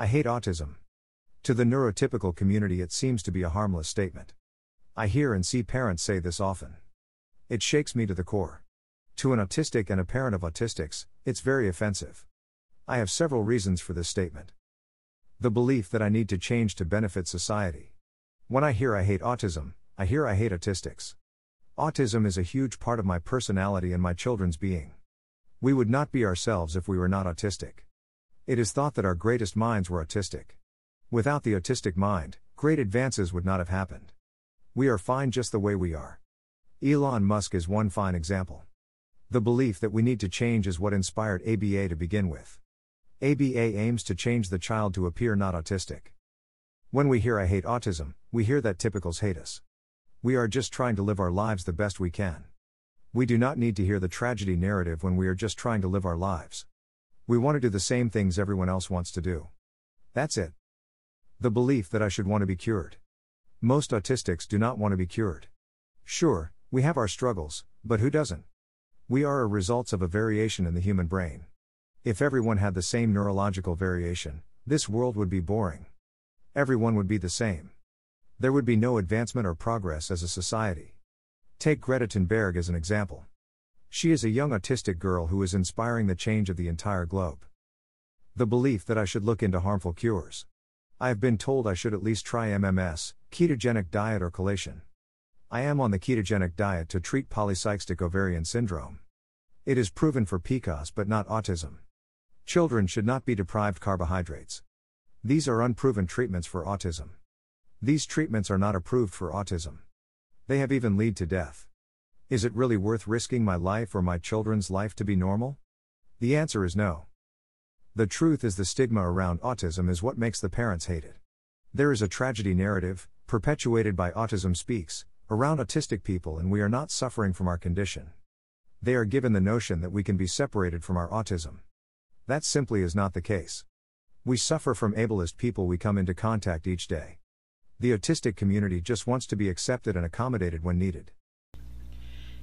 I hate autism. To the neurotypical community, it seems to be a harmless statement. I hear and see parents say this often. It shakes me to the core. To an autistic and a parent of autistics, it's very offensive. I have several reasons for this statement. The belief that I need to change to benefit society. When I hear I hate autism, I hear I hate autistics. Autism is a huge part of my personality and my children's being. We would not be ourselves if we were not autistic. It is thought that our greatest minds were autistic. Without the autistic mind, great advances would not have happened. We are fine just the way we are. Elon Musk is one fine example. The belief that we need to change is what inspired ABA to begin with. ABA aims to change the child to appear not autistic. When we hear I hate autism, we hear that typicals hate us. We are just trying to live our lives the best we can. We do not need to hear the tragedy narrative when we are just trying to live our lives. We want to do the same things everyone else wants to do. That's it. The belief that I should want to be cured. Most autistics do not want to be cured. Sure, we have our struggles, but who doesn't? We are a result of a variation in the human brain. If everyone had the same neurological variation, this world would be boring. Everyone would be the same. There would be no advancement or progress as a society. Take Greta Thunberg as an example. She is a young autistic girl who is inspiring the change of the entire globe. The belief that I should look into harmful cures. I have been told I should at least try MMS, ketogenic diet or chelation. I am on the ketogenic diet to treat polycystic ovarian syndrome. It is proven for PCOS but not autism. Children should not be deprived carbohydrates. These are unproven treatments for autism. These treatments are not approved for autism. They have even led to death. Is it really worth risking my life or my children's life to be normal? The answer is no. The truth is the stigma around autism is what makes the parents hate it. There is a tragedy narrative, perpetuated by Autism Speaks, around autistic people, and we are not suffering from our condition. They are given the notion that we can be separated from our autism. That simply is not the case. We suffer from ableist people we come into contact each day. The autistic community just wants to be accepted and accommodated when needed.